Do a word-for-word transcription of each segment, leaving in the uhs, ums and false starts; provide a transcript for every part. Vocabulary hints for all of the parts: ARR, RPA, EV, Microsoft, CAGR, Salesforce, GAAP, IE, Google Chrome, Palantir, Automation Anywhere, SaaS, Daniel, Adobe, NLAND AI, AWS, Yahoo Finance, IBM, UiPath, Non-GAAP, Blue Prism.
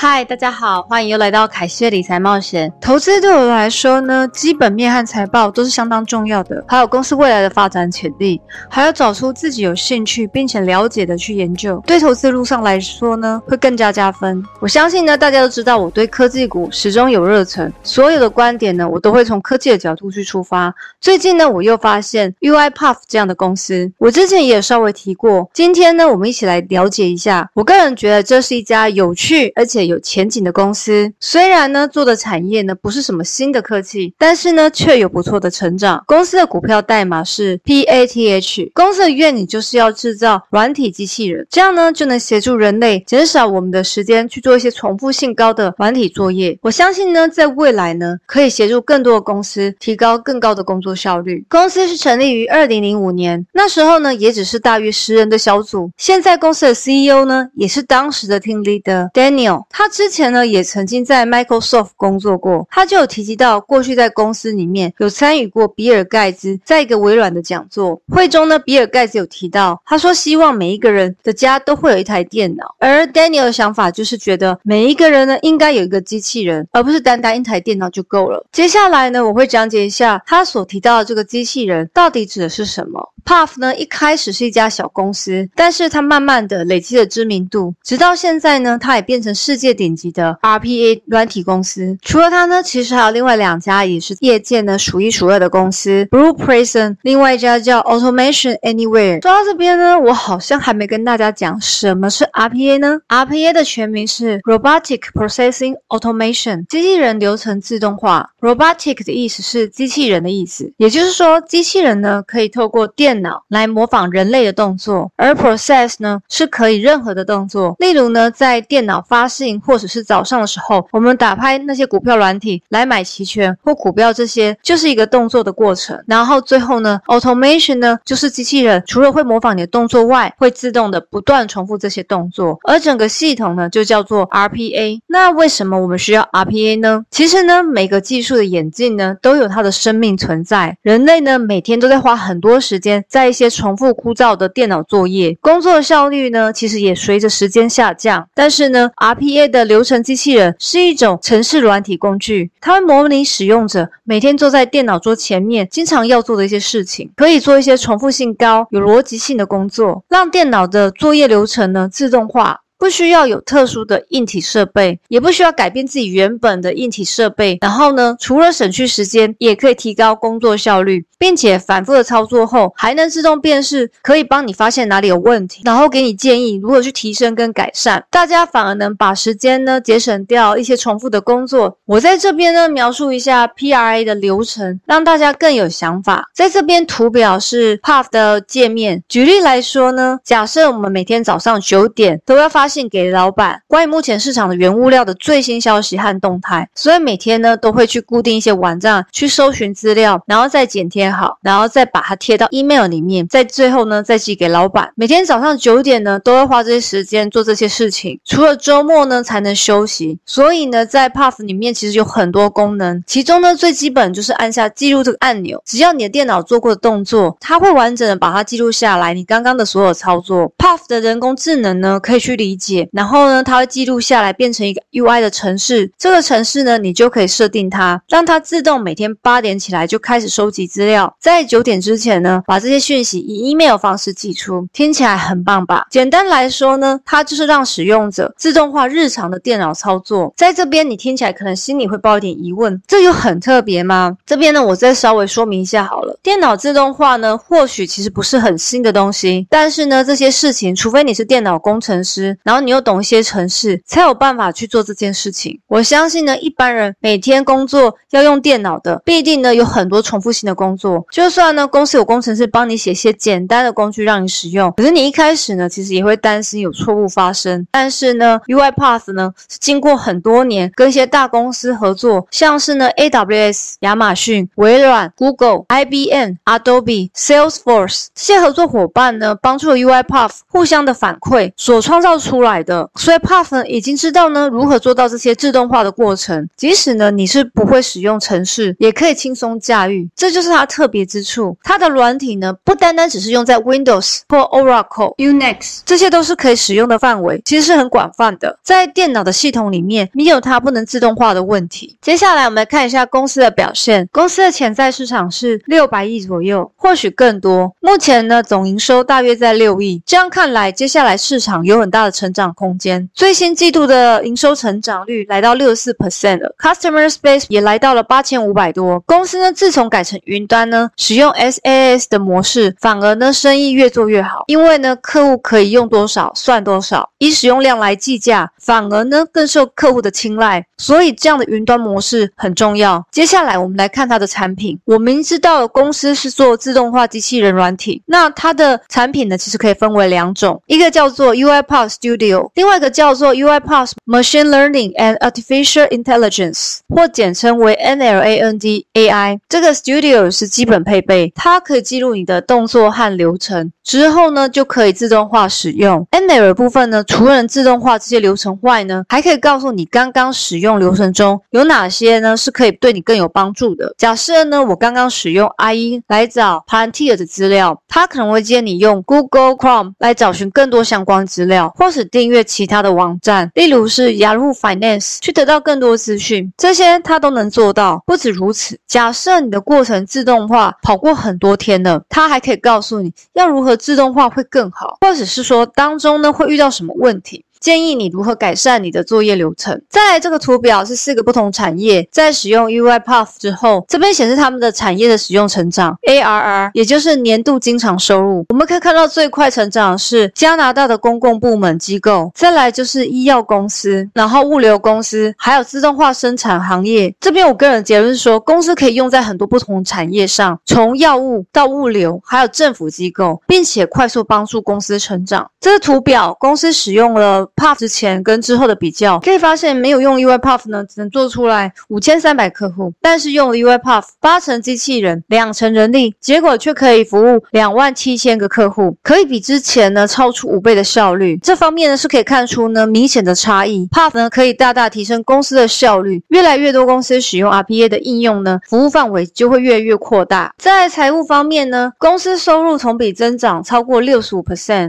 嗨，大家好，欢迎又来到凯西的理财冒险。投资对我来说呢，基本面和财报都是相当重要的，还有公司未来的发展潜力，还要找出自己有兴趣并且了解的去研究，对投资路上来说呢，会更加加分。我相信呢，大家都知道我对科技股始终有热忱，所有的观点呢，我都会从科技的角度去出发。最近呢，我又发现 UiPath 这样的公司，我之前也有稍微提过。今天呢，我们一起来了解一下。我个人觉得这是一家有趣而且有前景的公司，虽然呢做的产业呢不是什么新的科技，但是呢却有不错的成长。公司的股票代码是 P A T H， 公司的愿景就是要制造软体机器人，这样呢就能协助人类减少我们的时间去做一些重复性高的软体作业。我相信呢在未来呢可以协助更多的公司提高更高的工作效率。公司是成立于二零零五年，那时候呢也只是大约十人的小组。现在公司的 C E O 呢也是当时的 Team Leader Daniel，他之前呢也曾经在 Microsoft 工作过，他就有提及到过去在公司里面有参与过比尔盖茨在一个微软的讲座会中呢，比尔盖茨有提到，他说希望每一个人的家都会有一台电脑，而 Daniel 的想法就是觉得每一个人呢应该有一个机器人，而不是单单一台电脑就够了。接下来呢我会讲解一下他所提到的这个机器人到底指的是什么。Puff 呢一开始是一家小公司，但是它慢慢的累积了知名度，直到现在呢它也变成世界顶级的 R P A 软体公司。除了它呢，其实还有另外两家也是业界呢数一数二的公司， Blue Prism， 另外一家叫 Automation Anywhere。 说到这边呢，我好像还没跟大家讲什么是 R P A 呢。 R P A 的全名是 Robotic Processing Automation， 机器人流程自动化。 Robotic 的意思是机器人的意思，也就是说机器人呢可以透过电脑来模仿人类的动作，而 process 呢是可以任何的动作，例如呢在电脑发信或者是早上的时候，我们打开那些股票软体来买期权或股票，这些就是一个动作的过程。然后最后呢 automation 呢就是机器人除了会模仿你的动作外，会自动的不断重复这些动作，而整个系统呢就叫做 R P A。 那为什么我们需要 R P A 呢？其实呢每个技术的演进呢都有它的生命存在，人类呢每天都在花很多时间在一些重复枯燥的电脑作业，工作的效率呢其实也随着时间下降。但是呢 R P A 的流程机器人是一种程式软体工具，它会模拟使用者每天坐在电脑桌前面经常要做的一些事情，可以做一些重复性高有逻辑性的工作，让电脑的作业流程呢自动化，不需要有特殊的硬体设备，也不需要改变自己原本的硬体设备。然后呢除了省去时间，也可以提高工作效率，并且反复的操作后还能自动辨识，可以帮你发现哪里有问题，然后给你建议如何去提升跟改善。大家反而能把时间呢节省掉一些重复的工作。我在这边呢描述一下 P R A 的流程，让大家更有想法。在这边图表是 P A T H 的界面，举例来说呢，假设我们每天早上九点都要发发信给老板关于目前市场的原物料的最新消息和动态，所以每天呢都会去固定一些网站去搜寻资料，然后再剪贴好，然后再把它贴到 email 里面，在最后呢再寄给老板。每天早上九点呢都会花这些时间做这些事情，除了周末呢才能休息。所以呢在 P A T H 里面其实有很多功能，其中呢最基本就是按下记录这个按钮，只要你的电脑做过的动作，它会完整的把它记录下来，你刚刚的所有操作。 P A T H 的人工智能呢可以去理解，然后呢它会记录下来变成一个 U I 的程式，这个程式呢你就可以设定它，让它自动每天八点起来就开始收集资料，在九点之前呢把这些讯息以 email 方式寄出。听起来很棒吧？简单来说呢，它就是让使用者自动化日常的电脑操作。在这边你听起来可能心里会抱一点疑问，这有很特别吗？这边呢我再稍微说明一下好了。电脑自动化呢或许其实不是很新的东西，但是呢这些事情除非你是电脑工程师，然后你又懂一些程式，才有办法去做这件事情。我相信呢一般人每天工作要用电脑的必定呢有很多重复性的工作，就算呢公司有工程师帮你写一些简单的工具让你使用，可是你一开始呢其实也会担心有错误发生。但是呢 UiPath 呢是经过很多年跟一些大公司合作，像是呢 A W S、 亚马逊、微软、 Google、 I B M、 Adobe、 Salesforce 这些合作伙伴呢帮助了 UiPath 互相的反馈，所创造出出来的。所以 Path 呢已经知道呢如何做到这些自动化的过程，即使呢你是不会使用程式，也可以轻松驾驭。这就是它特别之处。它的软体呢不单单只是用在 Windows 或 Oracle、Unix， 这些都是可以使用的范围，其实是很广泛的。在电脑的系统里面，没有它不能自动化的问题。接下来我们来看一下公司的表现。公司的潜在市场是六百亿左右，或许更多。目前呢总营收大约在六亿，这样看来接下来市场有很大的成长空间。最新季度的营收成长率来到 百分之六十四 了， Customer Space 也来到了八千五百多。公司呢自从改成云端呢使用 SaaS 的模式，反而呢生意越做越好，因为呢客户可以用多少算多少，以使用量来计价，反而呢更受客户的青睐，所以这样的云端模式很重要。接下来我们来看它的产品。我们知道公司是做自动化机器人软体，那它的产品呢其实可以分为两种，一个叫做 UiPath Studio， 另外一个叫做 UiPath Machine Learning and Artificial Intelligence， 或简称为 NLAND A I。 这个 Studio 是基本配备，它可以记录你的动作和流程，之后呢就可以自动化使用。 N L 部分呢除了自动化这些流程外呢，还可以告诉你刚刚使用流程中有哪些呢是可以对你更有帮助的。假设呢我刚刚使用 I E 来找 Palantir 的资料，它可能会建议你用 Google Chrome 来找寻更多相关资料，或是订阅其他的网站，例如是 Yahoo Finance 去得到更多资讯，这些它都能做到。不止如此，假设你的过程自动化跑过很多天了，它还可以告诉你要如何自动化会更好，或者是说当中呢会遇到什么问题，建议你如何改善你的作业流程。再来这个图表是四个不同产业在使用 UiPath 之后，这边显示他们的产业的使用成长 A R R， 也就是年度经常收入。我们可以看到最快成长的是加拿大的公共部门机构，再来就是医药公司，然后物流公司，还有自动化生产行业。这边我个人结论是说，公司可以用在很多不同产业上，从药物到物流还有政府机构，并且快速帮助公司成长。这个图表公司使用了Path 之前跟之后的比较，可以发现没有用 UiPath 呢只能做出来五千三百客户，但是用 UiPath 八成机器人两成人力，结果却可以服务两万七千个客户，可以比之前呢超出五倍的效率。这方面呢是可以看出呢明显的差异。 Path 呢可以大大提升公司的效率，越来越多公司使用 R P A 的应用呢，服务范围就会越来越扩大。在财务方面呢，公司收入同比增长超过 百分之六十五，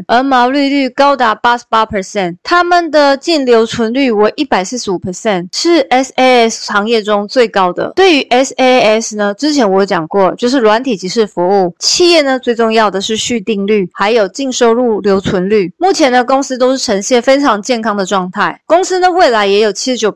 而毛利率高达 百分之八十八，他们的净留存率为 百分之一百四十五， 是 SaaS 行业中最高的。对于 SaaS 呢，之前我有讲过，就是软体即是服务。企业呢最重要的是续订率，还有净收入留存率。目前呢公司都是呈现非常健康的状态。公司呢未来也有 百分之七十九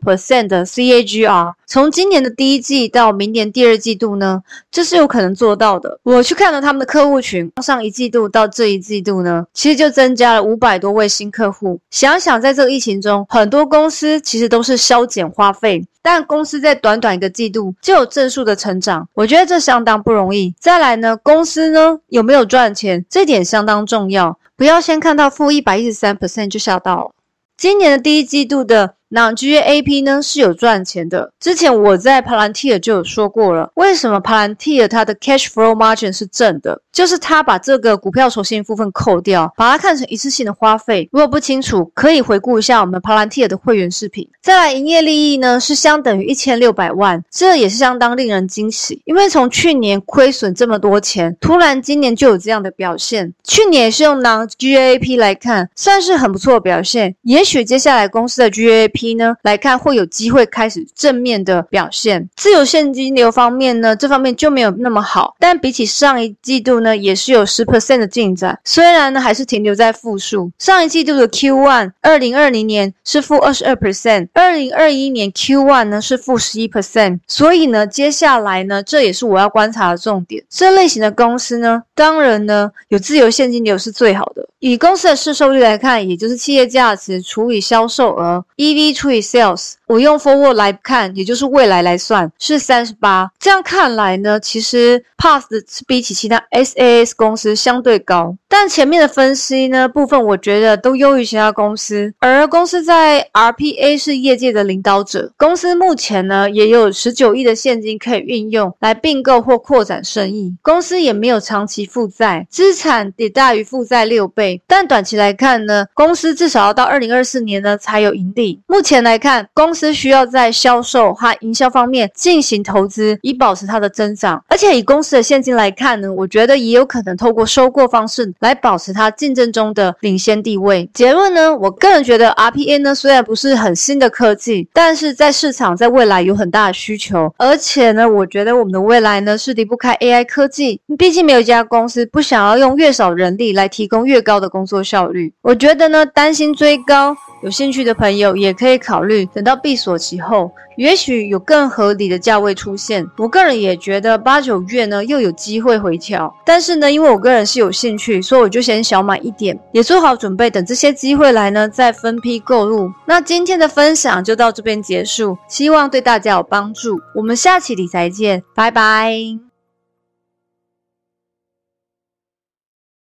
的 C A G R， 从今年的第一季到明年第二季度呢，这是有可能做到的。我去看了他们的客户群，上一季度到这一季度呢，其实就增加了五百多位新客户。想想在这个疫情中，很多公司其实都是削减花费，但公司在短短一个季度就有正数的成长，我觉得这相当不容易。再来呢，公司呢有没有赚钱，这点相当重要，不要先看到负 百分之一百一十三 就吓到了。今年的第一季度的Non-GAAP 呢是有赚钱的，之前我在 Palantir 就有说过了，为什么 Palantir 它的 cash flow margin 是正的，就是它把这个股票酬薪部分扣掉，把它看成一次性的花费。如果不清楚，可以回顾一下我们 Palantir 的会员视频。再来营业利益呢是相等于一千六百万，这也是相当令人惊喜，因为从去年亏损这么多钱，突然今年就有这样的表现。去年也是用 Non-GAAP 来看，算是很不错的表现，也许接下来公司的 GAAP呢来看会有机会开始正面的表现。自由现金流方面呢，这方面就没有那么好，但比起上一季度呢也是有 百分之十 的进展，虽然呢还是停留在负数。上一季度的 Q 一 二零二零年是负 百分之二十二， 二零二一年 Q 一 呢是负 百分之十一， 所以呢接下来呢这也是我要观察的重点。这类型的公司呢当然呢有自由现金流是最好的。以公司的市售率来看，也就是企业价值除以销售额 E V P 除以 Sales 我用 Forward 来看，也就是未来来算是 三十八。 这样看来呢，其实 P A S 比起其他 S A S 公司相对高，但前面的分析呢部分我觉得都优于其他公司，而公司在 R P A 是业界的领导者。公司目前呢也有十九亿的现金可以运用来并购或扩展生意，公司也没有长期负债，资产也大于负债六倍，但短期来看呢，公司至少要到二零二四年呢才有盈利。目前来看，公司需要在销售和营销方面进行投资，以保持它的增长。而且以公司的现金来看呢，我觉得也有可能透过收购方式来保持它竞争中的领先地位。结论呢，我个人觉得 R P A 呢虽然不是很新的科技，但是在市场在未来有很大的需求，而且呢我觉得我们的未来呢是离不开 A I 科技，毕竟没有一家公司不想要用越少人力来提供越高的工作效率。我觉得呢担心追高，有兴趣的朋友也可以考虑等到闭锁期后，也许有更合理的价位出现。我个人也觉得八九月呢又有机会回调，但是呢因为我个人是有兴趣，所以我就先小买一点，也做好准备，等这些机会来呢再分批购入。那今天的分享就到这边结束，希望对大家有帮助，我们下期理财见，拜拜。